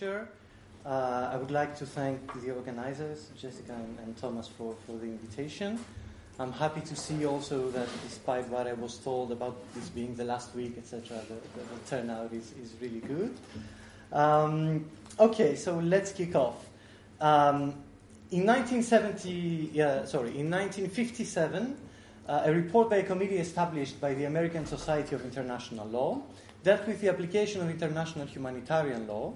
I would like to thank the organizers, Jessica and Thomas, for the invitation. I'm happy to see also that despite what I was told about this being the last week, etc., the turnout is really good. Okay, so let's kick off. In 1957, a report by a committee established by the American Society of International Law dealt with the application of international humanitarian law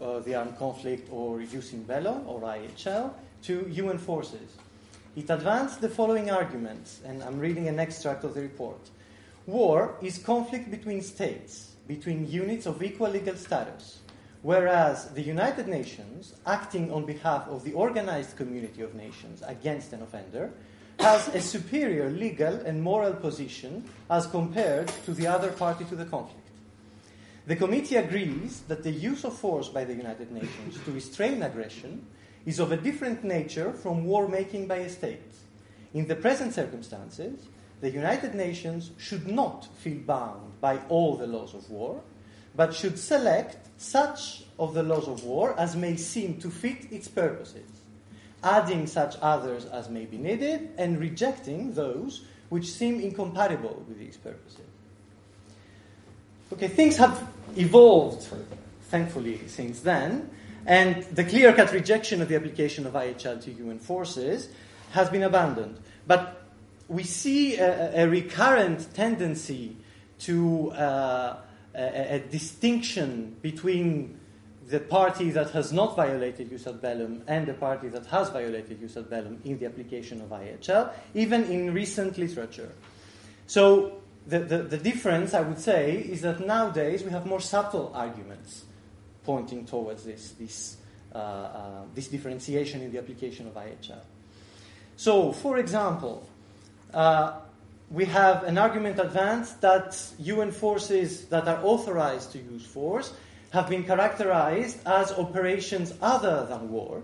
of the armed conflict, or using BELO or IHL, to UN forces. It advanced the following arguments, and I'm reading an extract of the report. War is conflict between states, between units of equal legal status, whereas the United Nations, acting on behalf of the organized community of nations against an offender, has a superior legal and moral position as compared to the other party to the conflict. The committee agrees that the use of force by the United Nations to restrain aggression is of a different nature from war-making by a state. In the present circumstances, the United Nations should not feel bound by all the laws of war, but should select such of the laws of war as may seem to fit its purposes, adding such others as may be needed and rejecting those which seem incompatible with these purposes. Okay, things have evolved, thankfully, since then, and the clear-cut rejection of the application of IHL to UN forces has been abandoned. But we see a recurrent tendency to a distinction between the party that has not violated jus ad bellum and the party that has violated jus ad bellum in the application of IHL, even in recent literature. So The difference, I would say, is that nowadays we have more subtle arguments pointing towards this differentiation in the application of IHL. So, for example, we have an argument advanced that UN forces that are authorized to use force have been characterized as operations other than war.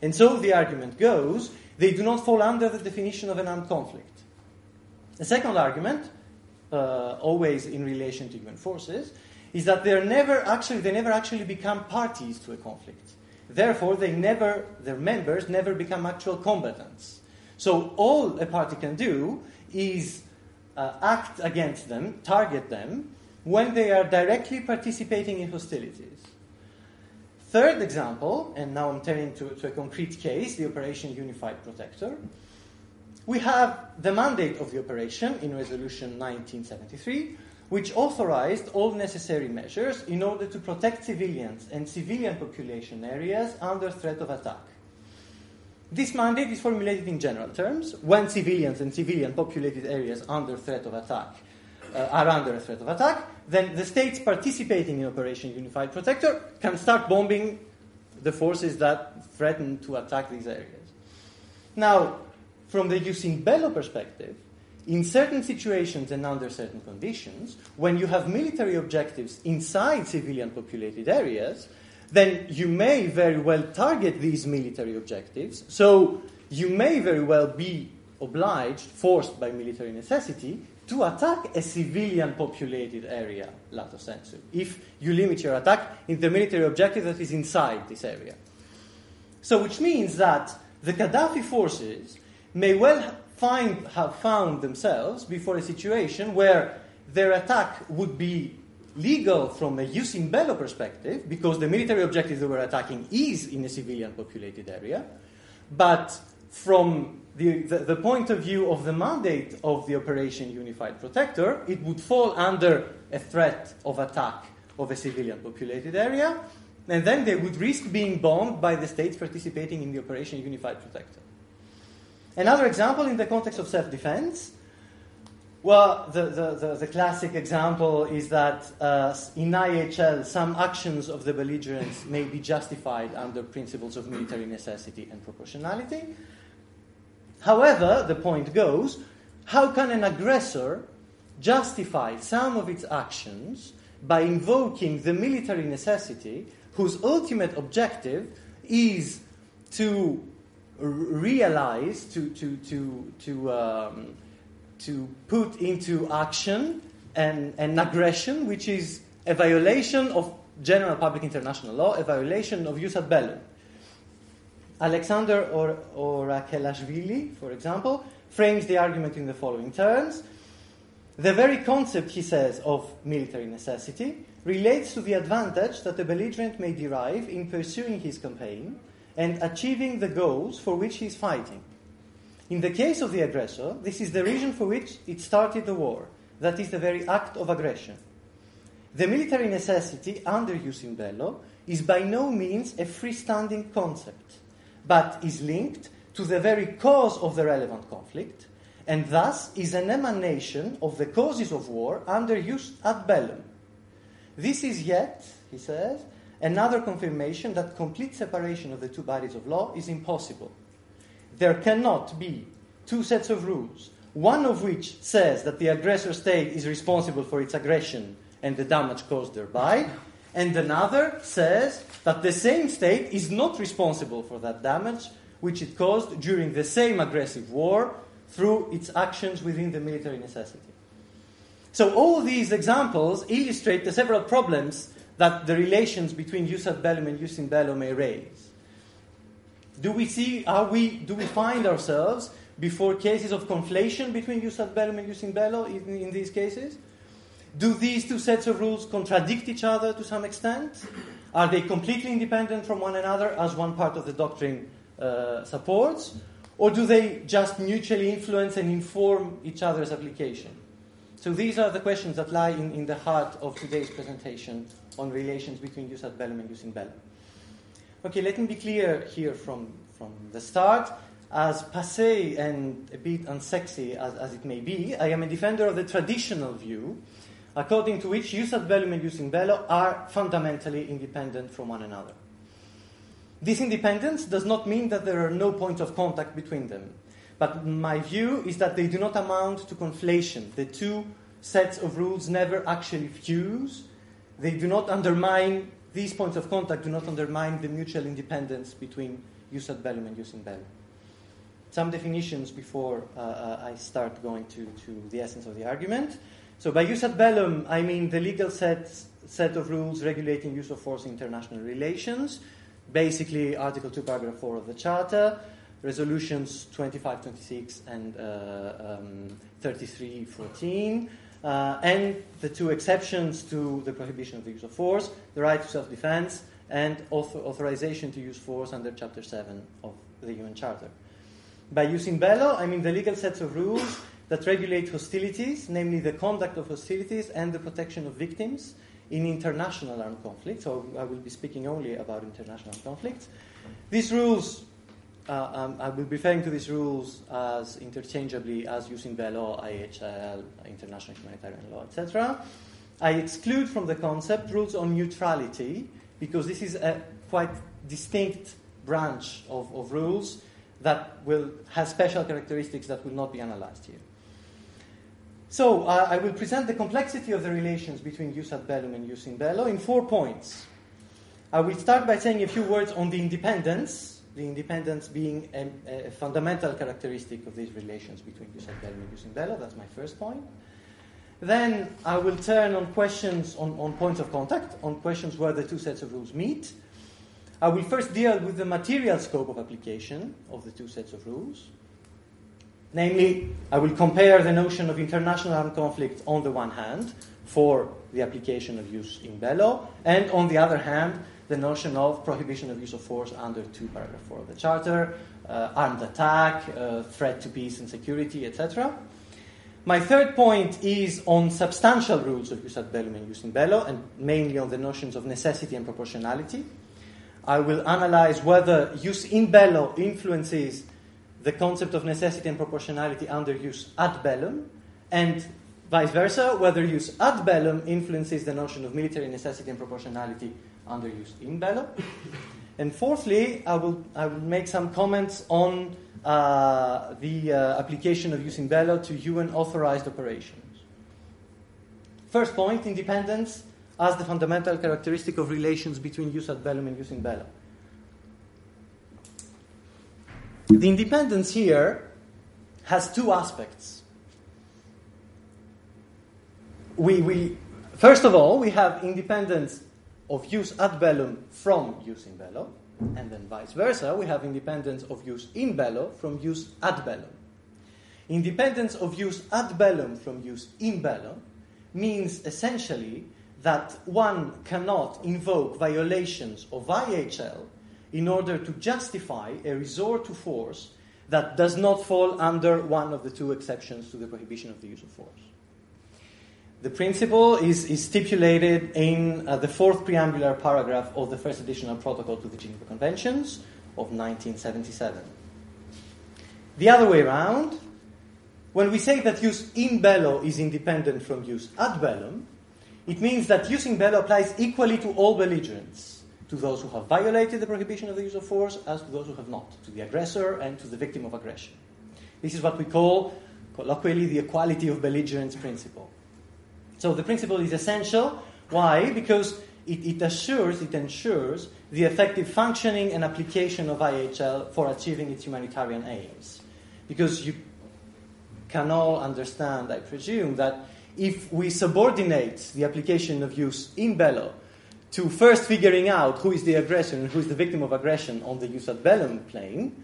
And so the argument goes, they do not fall under the definition of an armed conflict. The second argument, always in relation to UN forces, is that they never actually become parties to a conflict. Therefore, their members never become actual combatants. So all a party can do is act against them, target them, when they are directly participating in hostilities. Third example, and now I'm turning to a concrete case, the Operation Unified Protector. We have the mandate of the operation in Resolution 1973, which authorized all necessary measures in order to protect civilians and civilian population areas under threat of attack. This mandate is formulated in general terms. When civilians and civilian populated areas are under threat of attack, then the states participating in Operation Unified Protector can start bombing the forces that threaten to attack these areas. Now, from the using BELO perspective, in certain situations and under certain conditions, when you have military objectives inside civilian populated areas, then you may very well target these military objectives. So you may very well be obliged, forced by military necessity, to attack a civilian populated area, lato sensu, if you limit your attack in the military objective that is inside this area. So which means that the Gaddafi forces may well have found themselves before a situation where their attack would be legal from a jus in bello perspective, because the military objective they were attacking is in a civilian populated area, but from the point of view of the mandate of the Operation Unified Protector, it would fall under a threat of attack of a civilian populated area, and then they would risk being bombed by the states participating in the Operation Unified Protector. Another example in the context of self-defense, well, the classic example is that in IHL some actions of the belligerents may be justified under principles of military necessity and proportionality. However, the point goes, how can an aggressor justify some of its actions by invoking the military necessity whose ultimate objective is to realize, to put into action an aggression which is a violation of general public international law, a violation of jus ad bellum. Alexander Orakhelashvili, for example, frames the argument in the following terms. The very concept, he says, of military necessity relates to the advantage that a belligerent may derive in pursuing his campaign and achieving the goals for which he is fighting. In the case of the aggressor, this is the reason for which it started the war, that is, the very act of aggression. The military necessity under jus in bello is by no means a freestanding concept, but is linked to the very cause of the relevant conflict, and thus is an emanation of the causes of war under jus ad bellum. This is yet, he says, another confirmation that complete separation of the two bodies of law is impossible. There cannot be two sets of rules, one of which says that the aggressor state is responsible for its aggression and the damage caused thereby, and another says that the same state is not responsible for that damage which it caused during the same aggressive war through its actions within the military necessity. So all these examples illustrate the several problems that the relations between jus ad bellum and jus in bello may raise. Do we find ourselves before cases of conflation between jus ad bellum and jus in bello in these cases? Do these two sets of rules contradict each other to some extent? Are they completely independent from one another, as one part of the doctrine supports? Or do they just mutually influence and inform each other's application? So these are the questions that lie in the heart of today's presentation on relations between jus ad bellum and jus in bello. Okay, let me be clear here from the start. As passé and a bit unsexy as it may be, I am a defender of the traditional view, according to which jus ad bellum and jus in bello are fundamentally independent from one another. This independence does not mean that there are no points of contact between them, but my view is that they do not amount to conflation. The two sets of rules never actually fuse. They do not undermine, these points of contact do not undermine the mutual independence between jus ad bellum and jus in bello. Some definitions before I start going to the essence of the argument. So by jus ad bellum, I mean the legal set of rules regulating use of force in international relations, basically, Article 2, Paragraph 4 of the Charter, Resolutions 2526 and 3314, and the two exceptions to the prohibition of the use of force, the right to self-defense, and authorization to use force under Chapter 7 of the UN Charter. By jus in bello, I mean the legal sets of rules that regulate hostilities, namely the conduct of hostilities and the protection of victims, in international armed conflicts, so I will be speaking only about international conflicts. These rules, I will be referring to these rules as interchangeably as jus in bello, IHL, international humanitarian law, etc. I exclude from the concept rules on neutrality because this is a quite distinct branch of rules that will have special characteristics that will not be analyzed here. So, I will present the complexity of the relations between jus ad bellum and jus in bello in 4 points. I will start by saying a few words on the independence being a fundamental characteristic of these relations between jus ad bellum and jus in bello. That's my first point. Then I will turn on questions on points of contact, on questions where the two sets of rules meet. I will first deal with the material scope of application of the two sets of rules. Namely, I will compare the notion of international armed conflict on the one hand for the application of jus in bello, and on the other hand, the notion of prohibition of use of force under 2 paragraph 4 of the Charter, armed attack, threat to peace and security, etc. My third point is on substantial rules of jus ad bellum and jus in bello, and mainly on the notions of necessity and proportionality. I will analyze whether jus in bello influences the concept of necessity and proportionality under jus ad bellum, and vice versa, whether jus ad bellum influences the notion of military necessity and proportionality under jus in bello. And fourthly, I will make some comments on the application of jus in bello to UN-authorized operations. First point, independence as the fundamental characteristic of relations between jus ad bellum and jus in bello. The independence here has two aspects. We first of all, we have independence of use ad bellum from use in bello, and then vice versa, we have independence of use in bello from use ad bellum. Independence of use ad bellum from use in bello means essentially that one cannot invoke violations of IHL in order to justify a resort to force that does not fall under one of the two exceptions to the prohibition of the use of force. The principle is stipulated in the fourth preambular paragraph of the First Additional Protocol to the Geneva Conventions of 1977. The other way around, when we say that use in bello is independent from use ad bellum, it means that use in bello applies equally to all belligerents, to those who have violated the prohibition of the use of force as to those who have not, to the aggressor and to the victim of aggression. This is what we call, colloquially, the equality of belligerents principle. So the principle is essential. Why? Because it ensures the effective functioning and application of IHL for achieving its humanitarian aims. Because you can all understand, I presume, that if we subordinate the application of use in bello to first figuring out who is the aggressor and who is the victim of aggression on the use ad bellum plane,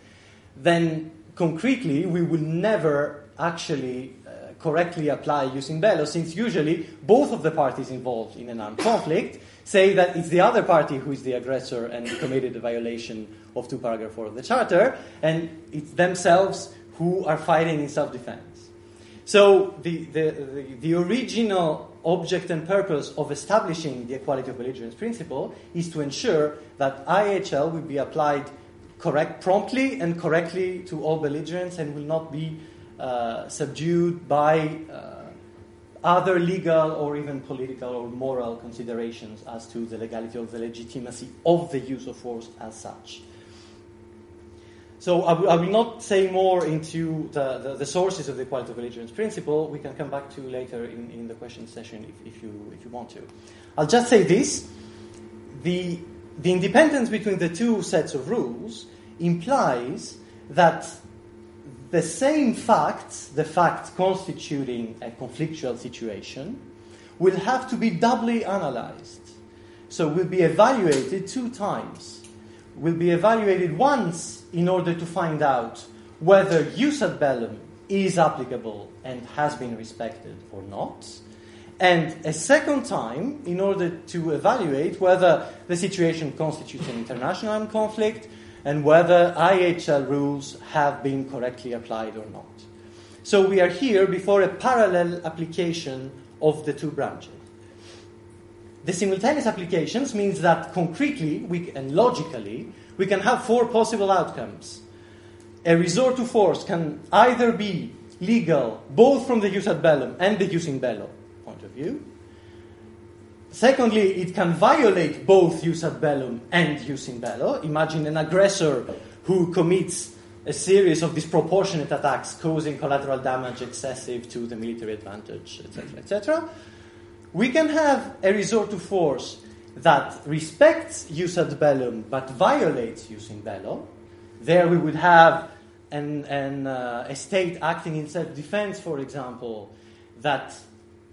then concretely we will never actually correctly apply use in bello, since usually both of the parties involved in an armed conflict say that it's the other party who is the aggressor and committed a violation of 2 paragraph 4 of the Charter, and it's themselves who are fighting in self-defense. So the original object and purpose of establishing the equality of belligerents principle is to ensure that IHL will be applied promptly and correctly to all belligerents and will not be subdued by other legal or even political or moral considerations as to the legality or the legitimacy of the use of force as such. So I will not say more into the sources of the equality of belligerents principle. We can come back to later in the question session if you want to. I'll just say this. The independence between the two sets of rules implies that the same facts, the facts constituting a conflictual situation, will have to be doubly analyzed. So will be evaluated 2 times. Will be evaluated once in order to find out whether use ad bellum is applicable and has been respected or not, and a second time in order to evaluate whether the situation constitutes an international armed conflict and whether IHL rules have been correctly applied or not. So we are here before a parallel application of the two branches. The simultaneous applications means that concretely and logically we can have 4 possible outcomes. A resort to force can either be legal both from the use ad bellum and the use in bello point of view. Secondly, it can violate both use ad bellum and use in bello. Imagine an aggressor who commits a series of disproportionate attacks causing collateral damage excessive to the military advantage, etc., etc. We can have a resort to force that respects use ad bellum but violates use in bello. There we would have a state acting in self-defense, for example, that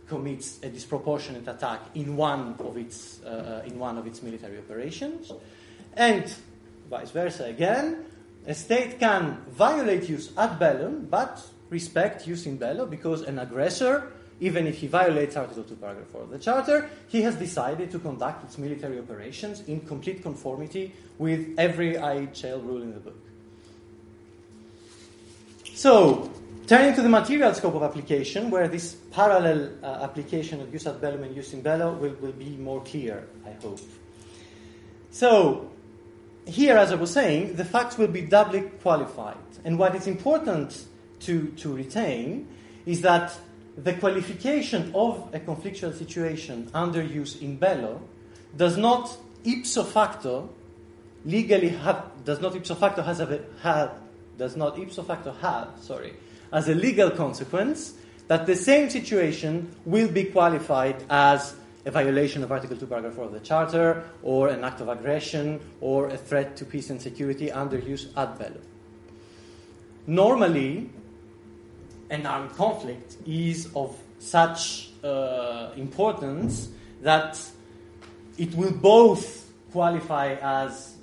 commits a disproportionate attack in one of its military operations, and vice versa again. A state can violate use ad bellum but respect use in bello because an aggressor, even if he violates Article 2, Paragraph 4 of the Charter, he has decided to conduct its military operations in complete conformity with every IHL rule in the book. So, turning to the material scope of application, where this parallel application of use ad bellum and use in bello will be more clear, I hope. So, here, as I was saying, the facts will be doubly qualified. And what is important to retain is that the qualification of a conflictual situation under use in bello does not ipso facto have as a legal consequence that the same situation will be qualified as a violation of Article 2, Paragraph 4 of the Charter, or an act of aggression, or a threat to peace and security under use ad bello. Normally, an armed conflict is of such importance that it will both qualify as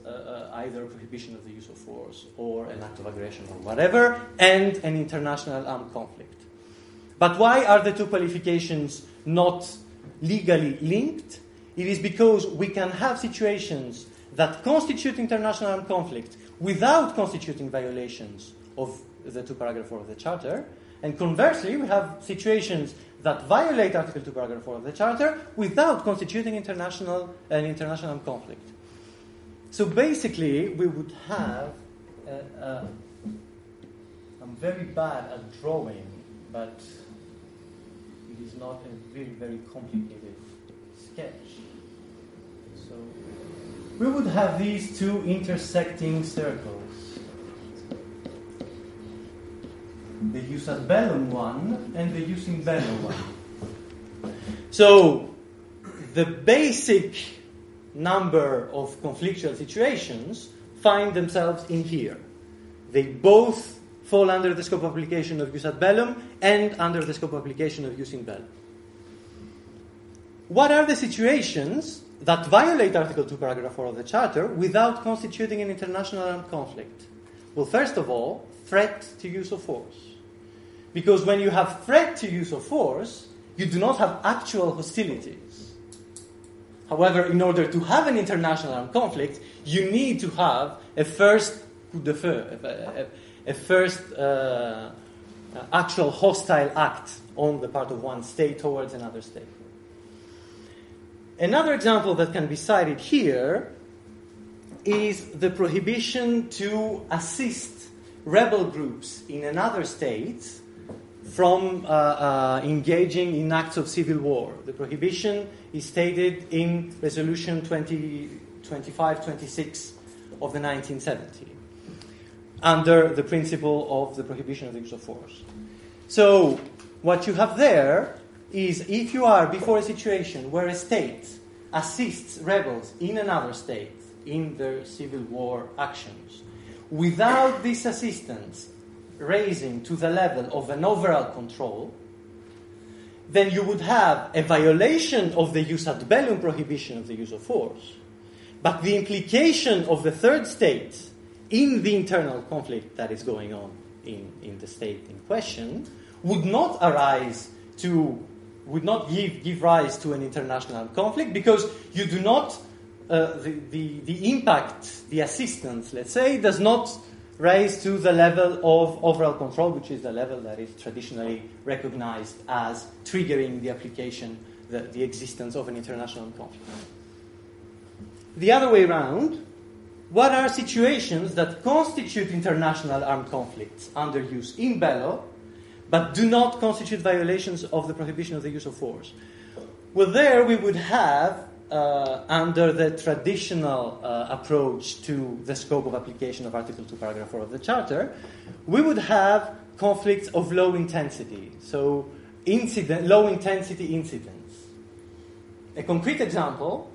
either a prohibition of the use of force or an act of aggression or whatever, and an international armed conflict. But why are the two qualifications not legally linked? It is because we can have situations that constitute international armed conflict without constituting violations of the 2 paragraph 4 of the Charter, and conversely, we have situations that violate Article 2, Paragraph 4 of the Charter without constituting an international armed conflict. So basically, we would have... I'm very bad at drawing, but it is not a very, very complicated sketch. So we would have these two intersecting circles. The jus ad bellum one and the jus in bello one. So the basic number of conflictual situations find themselves in here. They both fall under the scope of application of jus ad bellum and under the scope of application of jus in bello. What are the situations that violate Article 2, Paragraph 4 of the Charter without constituting an international armed conflict? Well, first of all, threat to use of force. Because when you have threat to use of force, you do not have actual hostilities. However, in order to have an international armed conflict, you need to have a first coup de feu, a first actual hostile act on the part of one state towards another state. Another example that can be cited here is the prohibition to assist rebel groups in another state from engaging in acts of civil war. The prohibition is stated in Resolution 2526 of the 1970, under the principle of the prohibition of the use of force. So what you have there is, if you are before a situation where a state assists rebels in another state in their civil war actions, without this assistance raising to the level of an overall control, then you would have a violation of the jus ad bellum prohibition of the use of force, but the implication of the third state in the internal conflict that is going on in the state in question would not give rise to an international conflict, because you do not the impact, the assistance, let's say, does not rise to the level of overall control, which is the level that is traditionally recognized as triggering the application, the existence of an international conflict. The other way around, what are situations that constitute international armed conflicts under jus in bello, but do not constitute violations of the prohibition of the use of force? Well, there we would have, under the traditional approach to the scope of application of Article 2, Paragraph 4 of the Charter, we would have conflicts of low intensity, so low-intensity incidents. A concrete example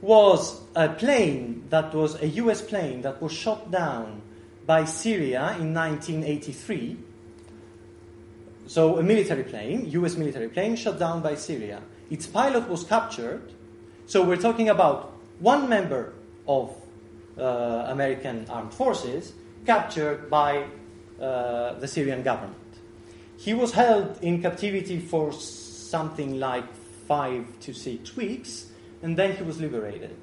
was a plane that was a U.S. plane that was shot down by Syria in 1983. So a military plane, U.S. military plane, shot down by Syria. Its pilot was captured. So we're talking about one member of American armed forces captured by the Syrian government. He was held in captivity for something like 5 to 6 weeks, and then he was liberated.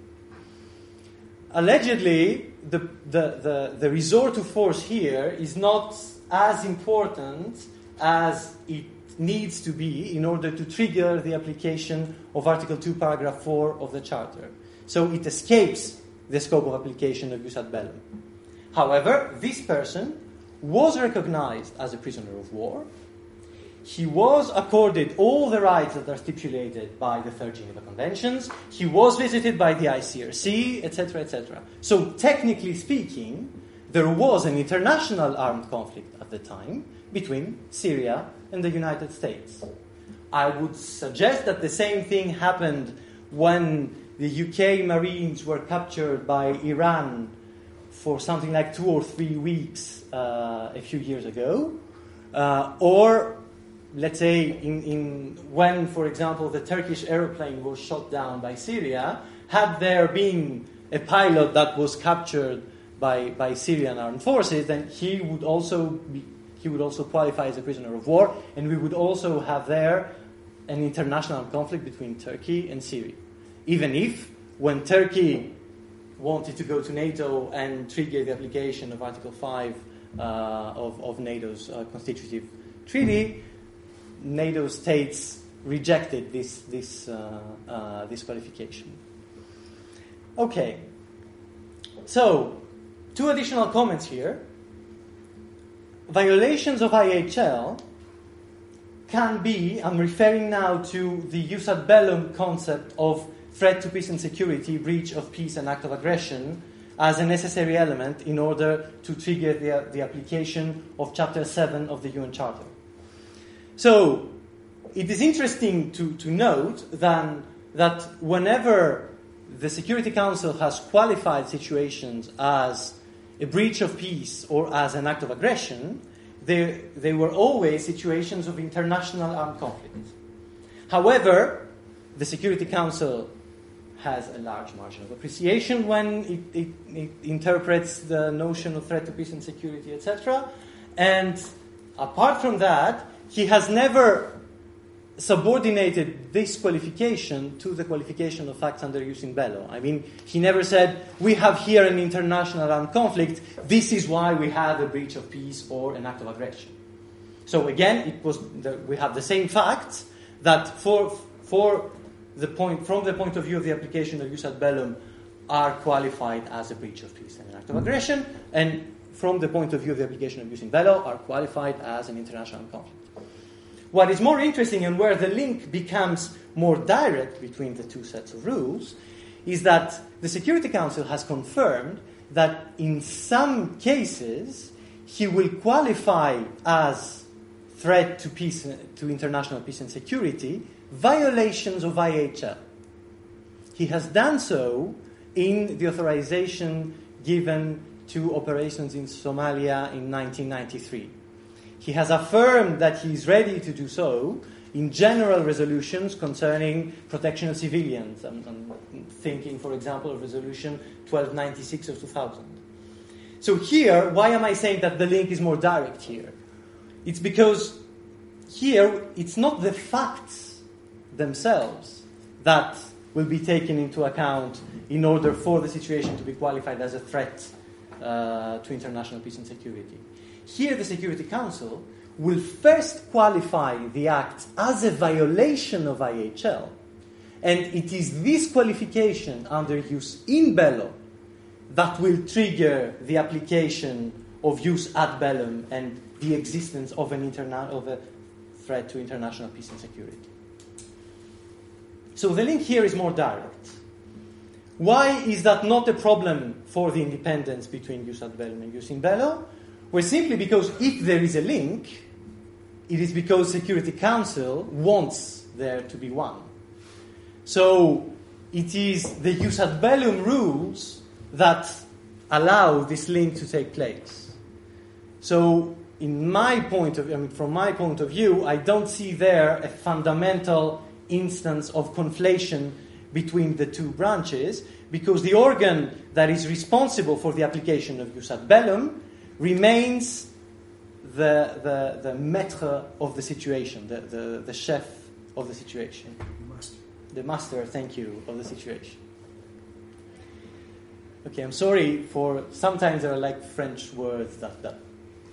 Allegedly, the resort to force here is not as important as it needs to be in order to trigger the application of Article 2, Paragraph 4 of the Charter. So it escapes the scope of application of jus ad bellum. However, this person was recognized as a prisoner of war. He was accorded all the rights that are stipulated by the Third Geneva Conventions. He was visited by the ICRC, etc., etc. So technically speaking, there was an international armed conflict at the time between Syria and the United States. I would suggest that the same thing happened when the UK Marines were captured by Iran for something like 2 or 3 weeks a few years ago. Or, let's say, when, for example, the Turkish aeroplane was shot down by Syria, had there been a pilot that was captured by Syrian armed forces, then he would also qualify as a prisoner of war, and we would also have there an international conflict between Turkey and Syria. Even if, when Turkey wanted to go to NATO and trigger the application of Article 5 of NATO's constitutive treaty, NATO states rejected this qualification. Okay, so two additional comments here. Violations of IHL can be, I'm referring now to the jus ad bellum concept of threat to peace and security, breach of peace and act of aggression, as a necessary element in order to trigger the application of Chapter 7 of the UN Charter. So, it is interesting to note that whenever the Security Council has qualified situations as a breach of peace or as an act of aggression, they were always situations of international armed conflict. However, the Security Council has a large margin of appreciation when it interprets the notion of threat to peace and security, etc. And apart from that, he has never subordinated this qualification to the qualification of facts under jus in bello. I mean, he never said, we have here an international armed conflict, this is why we have a breach of peace or an act of aggression. So again, we have the same facts that for the point, from the point of view of the application of jus ad bellum, are qualified as a breach of peace and an act of aggression, and from the point of view of the application of jus in bello, are qualified as an international armed conflict. What is more interesting, and where the link becomes more direct between the two sets of rules, is that the Security Council has confirmed that in some cases he will qualify as threat to peace, to international peace and security, violations of IHL. He has done so in the authorization given to operations in Somalia in 1993. He has affirmed that he is ready to do so in general resolutions concerning protection of civilians. I'm thinking, for example, of Resolution 1296 of 2000. So here, why am I saying that the link is more direct here? It's because here, it's not the facts themselves that will be taken into account in order for the situation to be qualified as a threat to international peace and security. Here, the Security Council will first qualify the act as a violation of IHL, and it is this qualification under jus in bello that will trigger the application of jus ad bellum and the existence of a threat to international peace and security. So the link here is more direct. Why is that not a problem for the independence between jus ad bellum and jus in bello? Well, simply because if there is a link, it is because Security Council wants there to be one. So it is the jus ad bellum rules that allow this link to take place. So from my point of view, I don't see there a fundamental instance of conflation between the two branches, because the organ that is responsible for the application of jus ad bellum remains the maître of the situation, the chef of the situation. The master, thank you, of the situation. Okay, I'm sorry for sometimes there are like French words that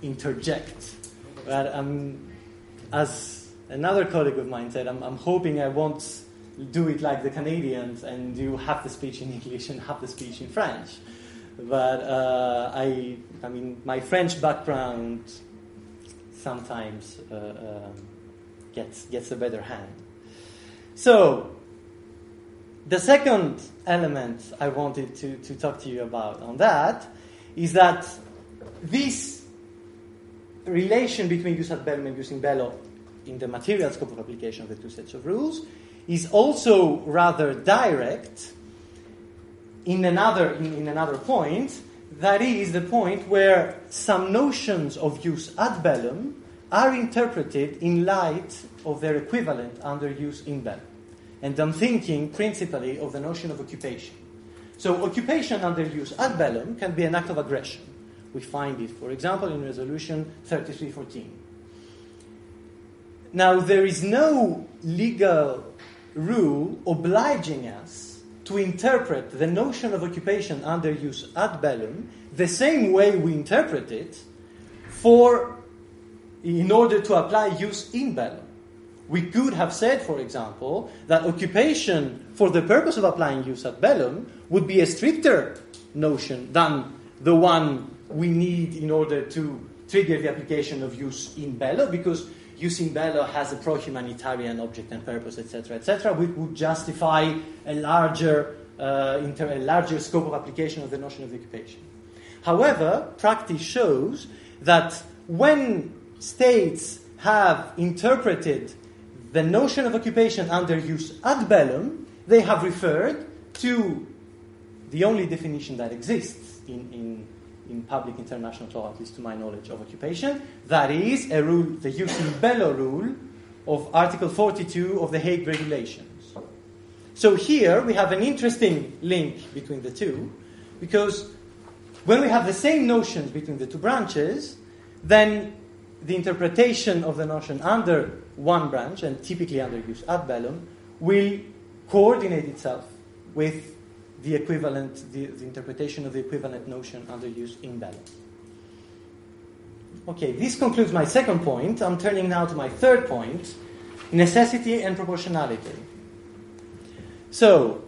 interject. But as another colleague of mine said, I'm hoping I won't do it like the Canadians and do half the speech in English and half the speech in French. But my French background sometimes gets a better hand. So the second element I wanted to talk to you about on that is that this relation between jus ad bellum and jus in bello in the material scope of application of the two sets of rules is also rather direct in another point, that is the point where some notions of jus ad bellum are interpreted in light of their equivalent under jus in bello. And I'm thinking principally of the notion of occupation. So occupation under use ad bellum can be an act of aggression. We find it, for example, in Resolution 3314. Now, there is no legal rule obliging us to interpret the notion of occupation under use ad bellum the same way we interpret it in order to apply use in bellum. We could have said, for example, that occupation for the purpose of applying use ad bellum would be a stricter notion than the one we need in order to trigger the application of use in bello, because use in bello has a pro-humanitarian object and purpose, etc., etc., which would justify a larger scope of application of the notion of occupation. However, practice shows that when states have interpreted the notion of occupation under use ad bellum, they have referred to the only definition that exists in public international law, at least to my knowledge, of occupation, that is a rule, the use in bello rule of Article 42 of the Hague Regulations. So here we have an interesting link between the two, because when we have the same notions between the two branches, then the interpretation of the notion under one branch, and typically under use ad bellum, will coordinate itself with the interpretation of the equivalent notion under use in bello. Okay, this concludes my second point. I'm turning now to my third point, necessity and proportionality. So,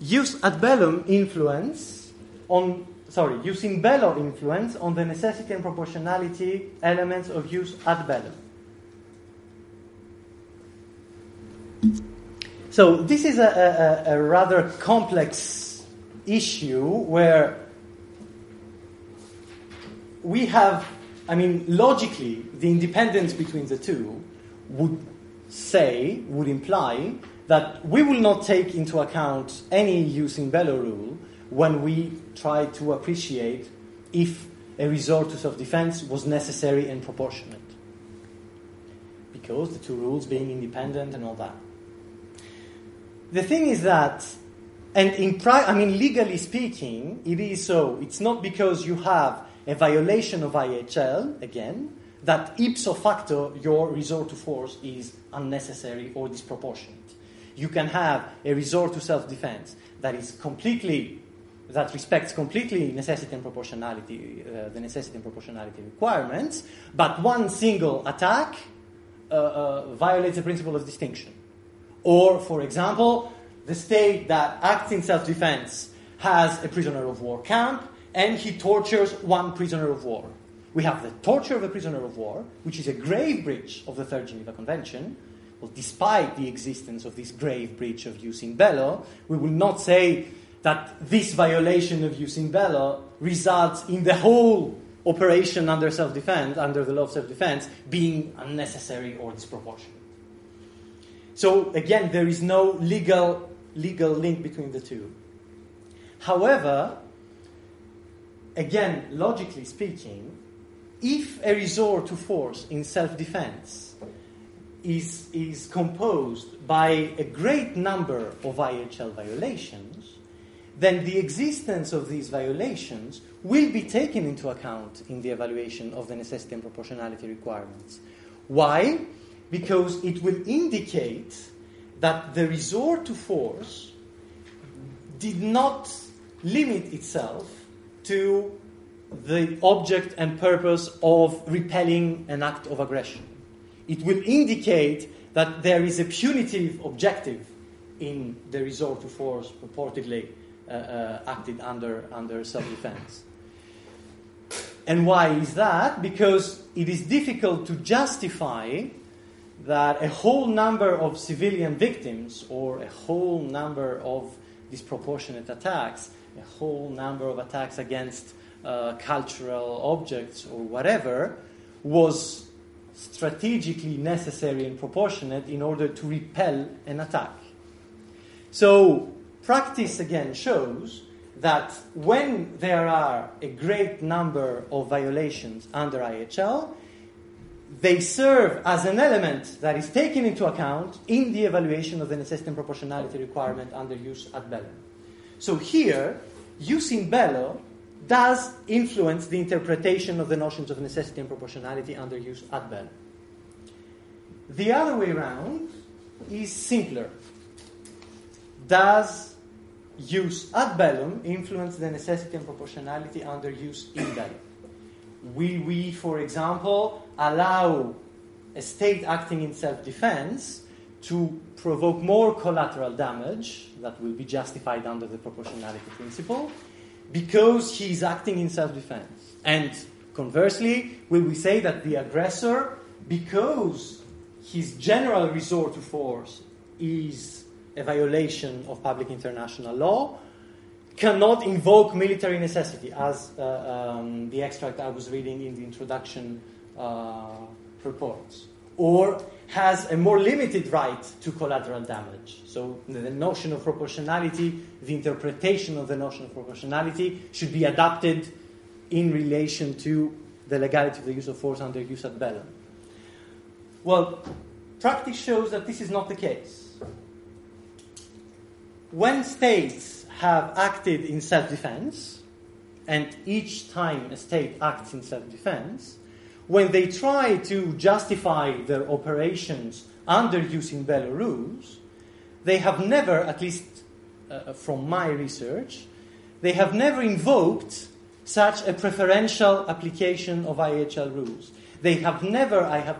use in bello influence on the necessity and proportionality elements of use ad bellum. So this is a rather complex issue where we have, logically, the independence between the two would imply that we will not take into account any use in bello rule when we try to appreciate if a resort to self-defense was necessary and proportionate, because the two rules being independent and all that. The thing is that, and legally speaking, it is so. It's not because you have a violation of IHL, again, that ipso facto your resort to force is unnecessary or disproportionate. You can have a resort to self-defense that respects completely necessity and proportionality, the necessity and proportionality requirements, but one single attack violates the principle of distinction. Or, for example, the state that acts in self-defense has a prisoner of war camp, and he tortures one prisoner of war. We have the torture of a prisoner of war, which is a grave breach of the Third Geneva Convention. Well, despite the existence of this grave breach of use in bello, we will not say that this violation of use in bello results in the whole operation under self-defense, under the law of self-defense, being unnecessary or disproportionate. So, again, there is no legal link between the two. However, again, logically speaking, if a resort to force in self-defense is composed by a great number of IHL violations, then the existence of these violations will be taken into account in the evaluation of the necessity and proportionality requirements. Why? Because it will indicate that the resort to force did not limit itself to the object and purpose of repelling an act of aggression. It will indicate that there is a punitive objective in the resort to force purportedly acted under self-defense. And why is that? Because it is difficult to justify that a whole number of civilian victims, or a whole number of disproportionate attacks, a whole number of attacks against cultural objects or whatever, was strategically necessary and proportionate in order to repel an attack. So practice again shows that when there are a great number of violations under IHL, they serve as an element that is taken into account in the evaluation of the necessity and proportionality requirement under use ad BELO. So here, use in BELO does influence the interpretation of the notions of necessity and proportionality under use ad BELO. The other way around is simpler. Does use ad bellum influence the necessity and proportionality under use in BELO? Will we, for example, allow a state acting in self-defense to provoke more collateral damage that will be justified under the proportionality principle because he is acting in self-defense? And conversely, will we say that the aggressor, because his general resort to force is a violation of public international law, cannot invoke military necessity, as the extract I was reading in the introduction purports, or has a more limited right to collateral damage? So the notion of proportionality, the interpretation of the notion of proportionality, should be adapted in relation to the legality of the use of force under use ad bellum. Well, practice shows that this is not the case. When states have acted in self-defense, and each time a state acts in self-defense, when they try to justify their operations under using BELO rules, they have never, at least from my research, they have never invoked such a preferential application of IHL rules. I have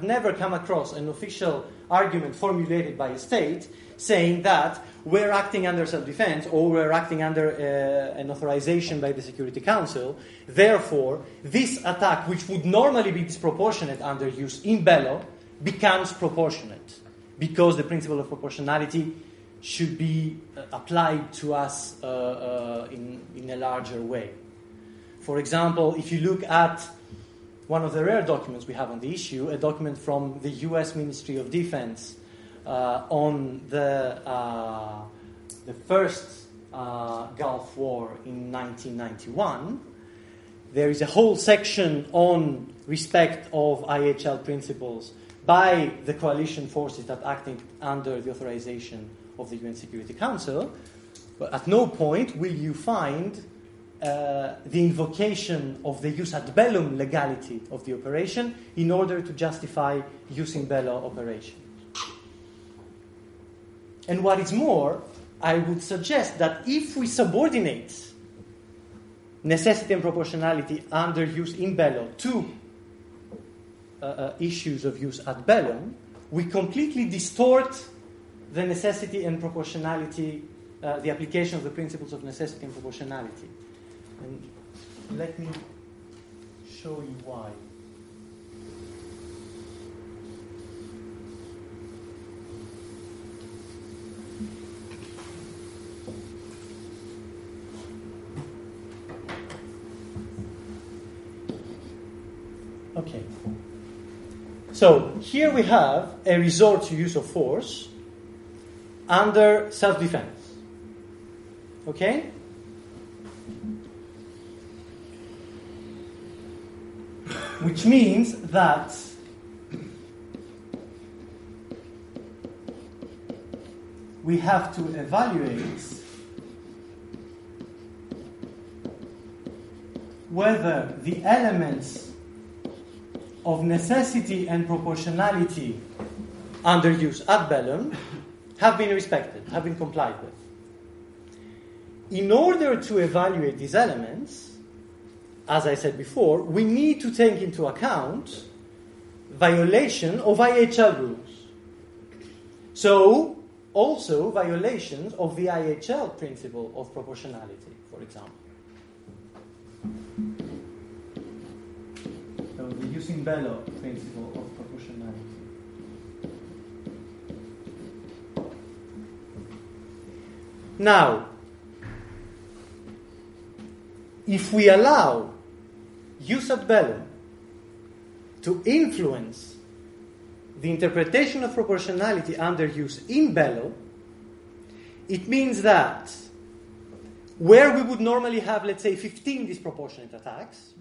never come across an official argument formulated by a state saying that we're acting under self-defense or we're acting under an authorization by the Security Council. Therefore, this attack, which would normally be disproportionate under use in BELO, becomes proportionate because the principle of proportionality should be applied to us in a larger way. For example, if you look at one of the rare documents we have on the issue, a document from the U.S. Ministry of Defense on the first Gulf War in 1991, there is a whole section on respect of IHL principles by the coalition forces that acting under the authorization of the UN Security Council. But at no point will you find the invocation of the use ad bellum legality of the operation in order to justify using BELO operations. And what is more, I would suggest that if we subordinate necessity and proportionality under use in BELO to issues of use ad bellum, we completely distort the necessity and proportionality, the application of the principles of necessity and proportionality. And let me show you why. Okay. So here we have a resort to use of force under self-defense. Okay? Which means that we have to evaluate whether the elements of necessity and proportionality under use ad bellum have been respected, have been complied with. In order to evaluate these elements, as I said before, we need to take into account violation of IHL rules. So, also violations of the IHL principle of proportionality, for example. So, the using BELO principle of proportionality. Now, if we allow use ad bellum to influence the interpretation of proportionality under use in BELO, it means that where we would normally have, let's say, 15 disproportionate attacks,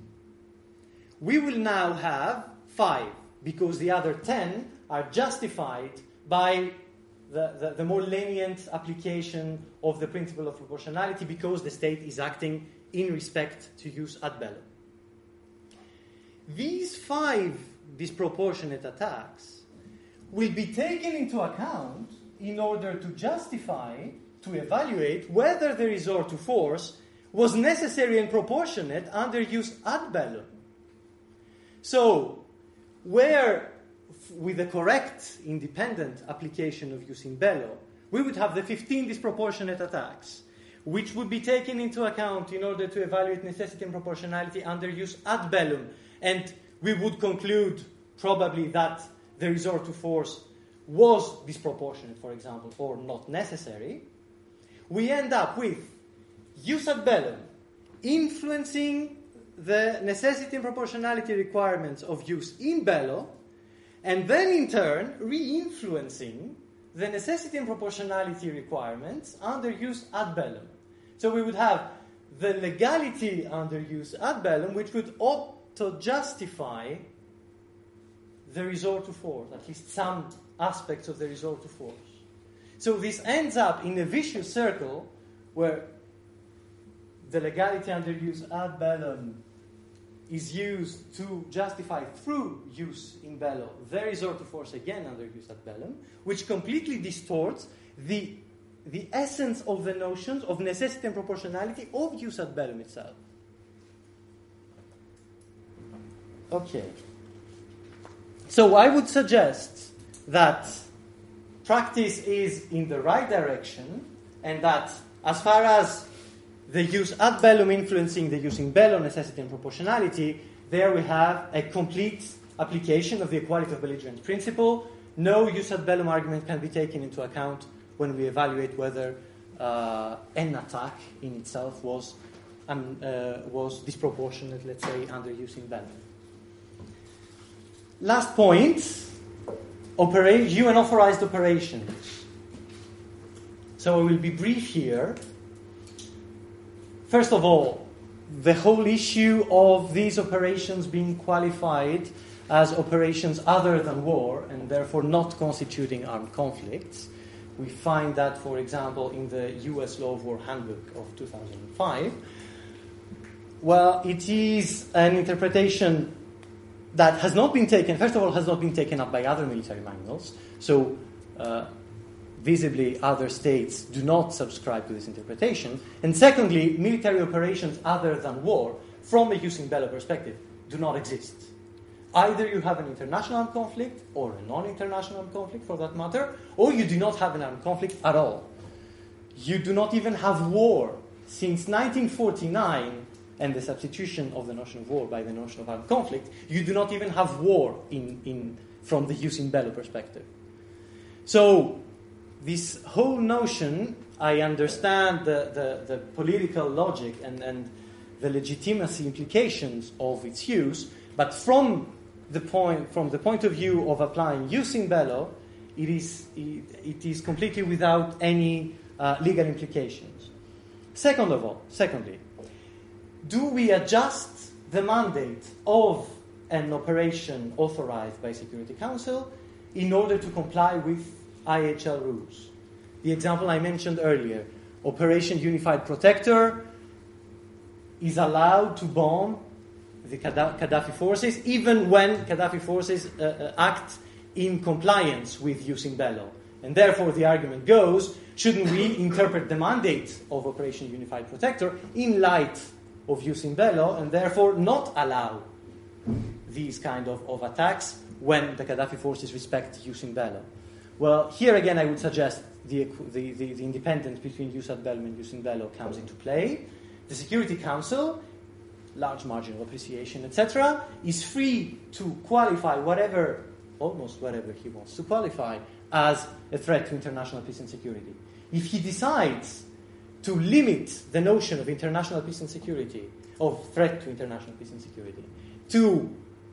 we will now have 5 because the other 10 are justified by the more lenient application of the principle of proportionality because the state is acting in respect to use ad bellum. These 5 disproportionate attacks will be taken into account in order to justify, to evaluate whether the resort to force was necessary and proportionate under use ad bellum. So, where with the correct independent application of use in bello, we would have the 15 disproportionate attacks, which would be taken into account in order to evaluate necessity and proportionality under use ad bellum. And we would conclude probably that the resort to force was disproportionate, for example, or not necessary. We end up with use ad bellum influencing the necessity and proportionality requirements of use in bello, and then in turn re-influencing the necessity and proportionality requirements under use ad bellum. So we would have the legality under use ad bellum, which would auto-justify the resort to force, at least some aspects of the resort to force. So this ends up in a vicious circle where the legality under use ad bellum is used to justify through use in bello the resort to force again under use ad bellum, which completely distorts the essence of the notions of necessity and proportionality of use ad bellum itself. Okay. So I would suggest that practice is in the right direction, and that as far as the use ad bellum influencing the use in bello, necessity and proportionality, there we have a complete application of the equality of belligerent principle. No use ad bellum argument can be taken into account when we evaluate whether an attack in itself was disproportionate, let's say, under use in bello. Last point, UN authorized operations. So I will be brief here. First of all, the whole issue of these operations being qualified as operations other than war and therefore not constituting armed conflicts. We find that, for example, in the US Law of War Handbook of 2005. Well, it is an interpretation that has not been taken, first of all, has not been taken up by other military manuals. So, visibly, other states do not subscribe to this interpretation. And secondly, military operations other than war, from a use in bello perspective, do not exist. Either you have an international armed conflict, or a non-international armed conflict for that matter, or you do not have an armed conflict at all. You do not even have war. Since 1949, and the substitution of the notion of war by the notion of armed conflict, you do not even have war from the use in bello perspective. So, this whole notion, I understand the political logic and the legitimacy implications of its use, but from the point of view of applying use in bello, it is completely without any legal implications. Secondly, do we adjust the mandate of an operation authorized by Security Council in order to comply with IHL rules? The example I mentioned earlier, Operation Unified Protector is allowed to bomb the Gaddafi forces even when Gaddafi forces act in compliance with use in bello. And therefore the argument goes, shouldn't we interpret the mandate of Operation Unified Protector in light of use in bello and therefore not allow these kind of attacks when the Gaddafi forces respect use in bello? Well, here again I would suggest the independence between use ad bellum and use in bello comes into play. The Security Council, large margin of appreciation, etc., is free to qualify almost whatever he wants to qualify as a threat to international peace and security. If he decides to limit the notion of international peace and security, of threat to international peace and security,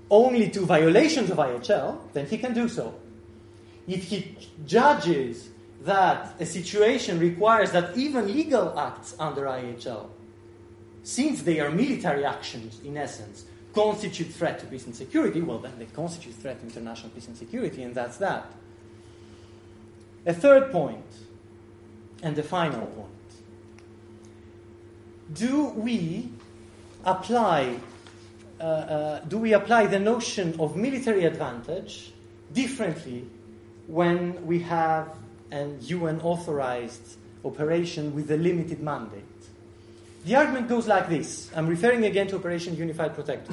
only to violations of IHL, then he can do so. If he judges that a situation requires that even legal acts under IHL, since they are military actions in essence, constitute threat to peace and security, well, then they constitute threat to international peace and security, and that's that. A third point, and the final point. Do we apply the notion of military advantage differently when we have an UN-authorized operation with a limited mandate? The argument goes like this. I'm referring again to Operation Unified Protector.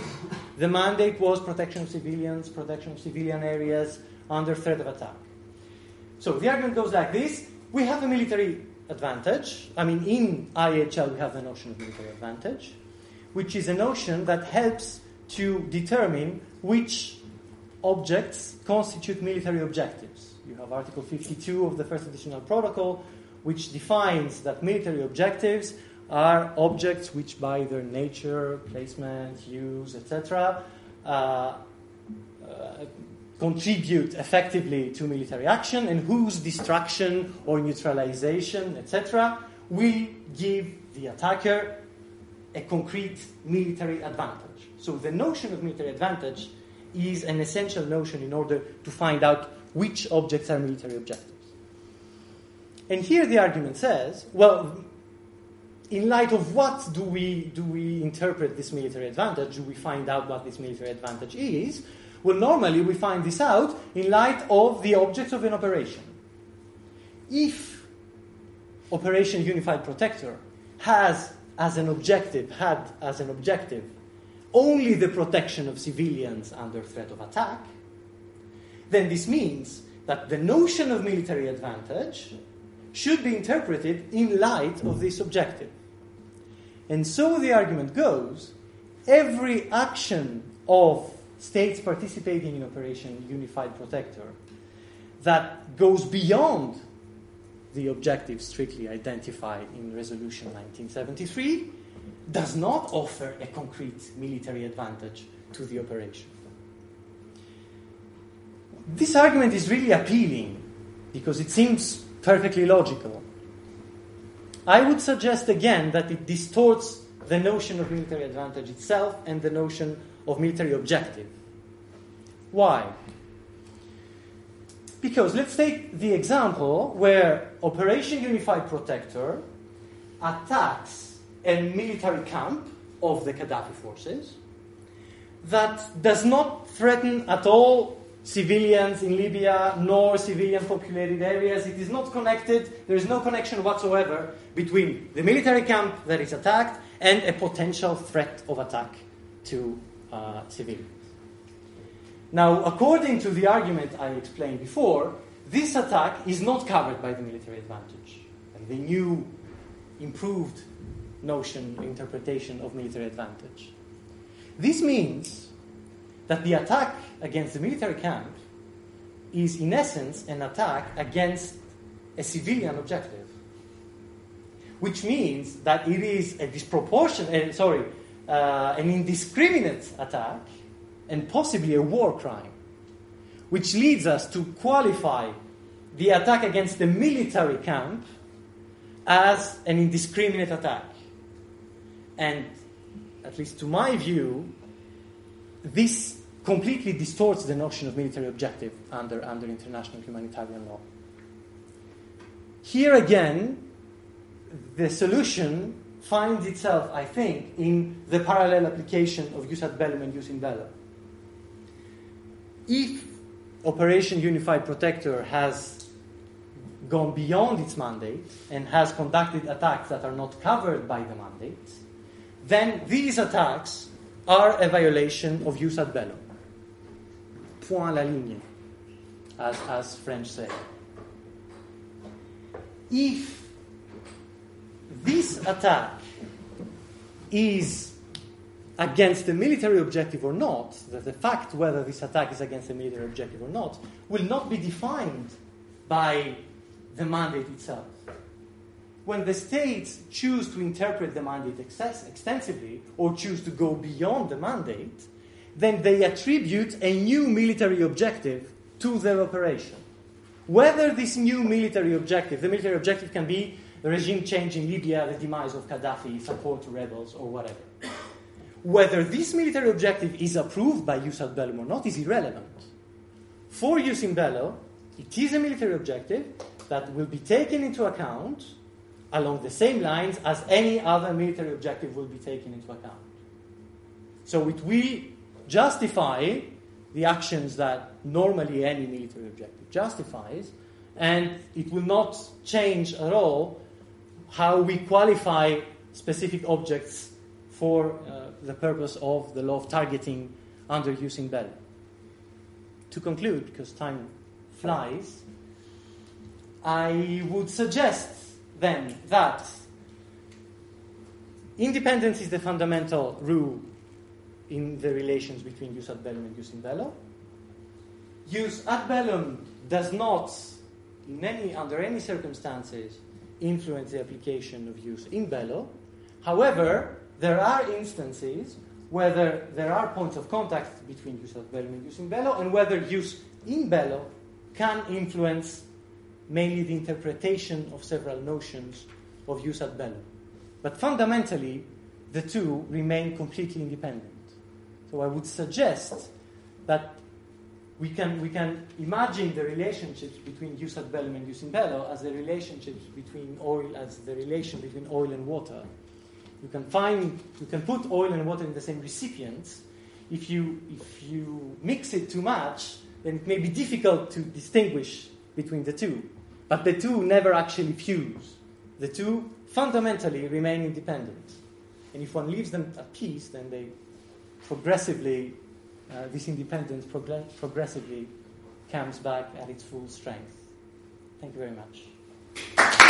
The mandate was protection of civilians, protection of civilian areas under threat of attack. So the argument goes like this. We have a military advantage. I mean, in IHL we have the notion of military advantage, which is a notion that helps to determine which objects constitute military objectives. You have Article 52 of the First Additional Protocol, which defines that military objectives are objects which by their nature, placement, use, etc., contribute effectively to military action and whose destruction or neutralization, etc., will give the attacker a concrete military advantage. So the notion of military advantage is an essential notion in order to find out which objects are military objectives. And here the argument says, well, in light of what do we interpret this military advantage? Do we find out what this military advantage is? Well, normally we find this out in light of the objects of an operation. If Operation Unified Protector had as an objective only the protection of civilians under threat of attack, then this means that the notion of military advantage should be interpreted in light of this objective. And so the argument goes, every action of states participating in Operation Unified Protector that goes beyond the objective strictly identified in Resolution 1973 does not offer a concrete military advantage to the operation. This argument is really appealing because it seems perfectly logical. I would suggest again that it distorts the notion of military advantage itself and the notion of military objective. Why? Because let's take the example where Operation Unified Protector attacks a military camp of the Gaddafi forces that does not threaten at all civilians in Libya, nor civilian populated areas. It is not connected. There is no connection whatsoever between the military camp that is attacked and a potential threat of attack to civilians. Now, according to the argument I explained before, this attack is not covered by the military advantage. And the new, improved notion, interpretation of military advantage. This means that the attack against the military camp is, in essence, an attack against a civilian objective, which means that it is a an indiscriminate attack and possibly a war crime, which leads us to qualify the attack against the military camp as an indiscriminate attack. And, at least to my view, this completely distorts the notion of military objective under international humanitarian law. Here again, the solution finds itself, I think, in the parallel application of jus ad bellum and jus in bello. If Operation Unified Protector has gone beyond its mandate and has conducted attacks that are not covered by the mandate, then these attacks are a violation of jus ad bello. Point la ligne, as French say. If this attack is against a military objective or not, that the fact whether this attack is against a military objective or not will not be defined by the mandate itself. When the states choose to interpret the mandate extensively or choose to go beyond the mandate, then they attribute a new military objective to their operation. Whether this new military objective, the military objective can be the regime change in Libya, the demise of Gaddafi, support to rebels, or whatever. Whether this military objective is approved by use ad bellum or not is irrelevant. For use in BELO, it is a military objective that will be taken into account along the same lines as any other military objective will be taken into account. So it will justify the actions that normally any military objective justifies, and it will not change at all how we qualify specific objects for the purpose of the law of targeting under use in BELO. To conclude, because time flies, I would suggest then that independence is the fundamental rule in the relations between jus ad bellum and jus in bello. Jus ad bellum does not, under any circumstances, influence the application of jus in bello. However, there are instances whether there are points of contact between jus ad bellum and jus in bello, and whether jus in bello can influence mainly the interpretation of several notions of jus ad bellum. But fundamentally, the two remain completely independent. So I would suggest that we can imagine the relationships between jus ad bellum and jus in bello as the relationships between oil and water. You can put oil and water in the same recipient. If you mix it too much, then it may be difficult to distinguish between the two. But the two never actually fuse. The two fundamentally remain independent. And if one leaves them at peace, then they progressively, this independence progressively comes back at its full strength. Thank you very much.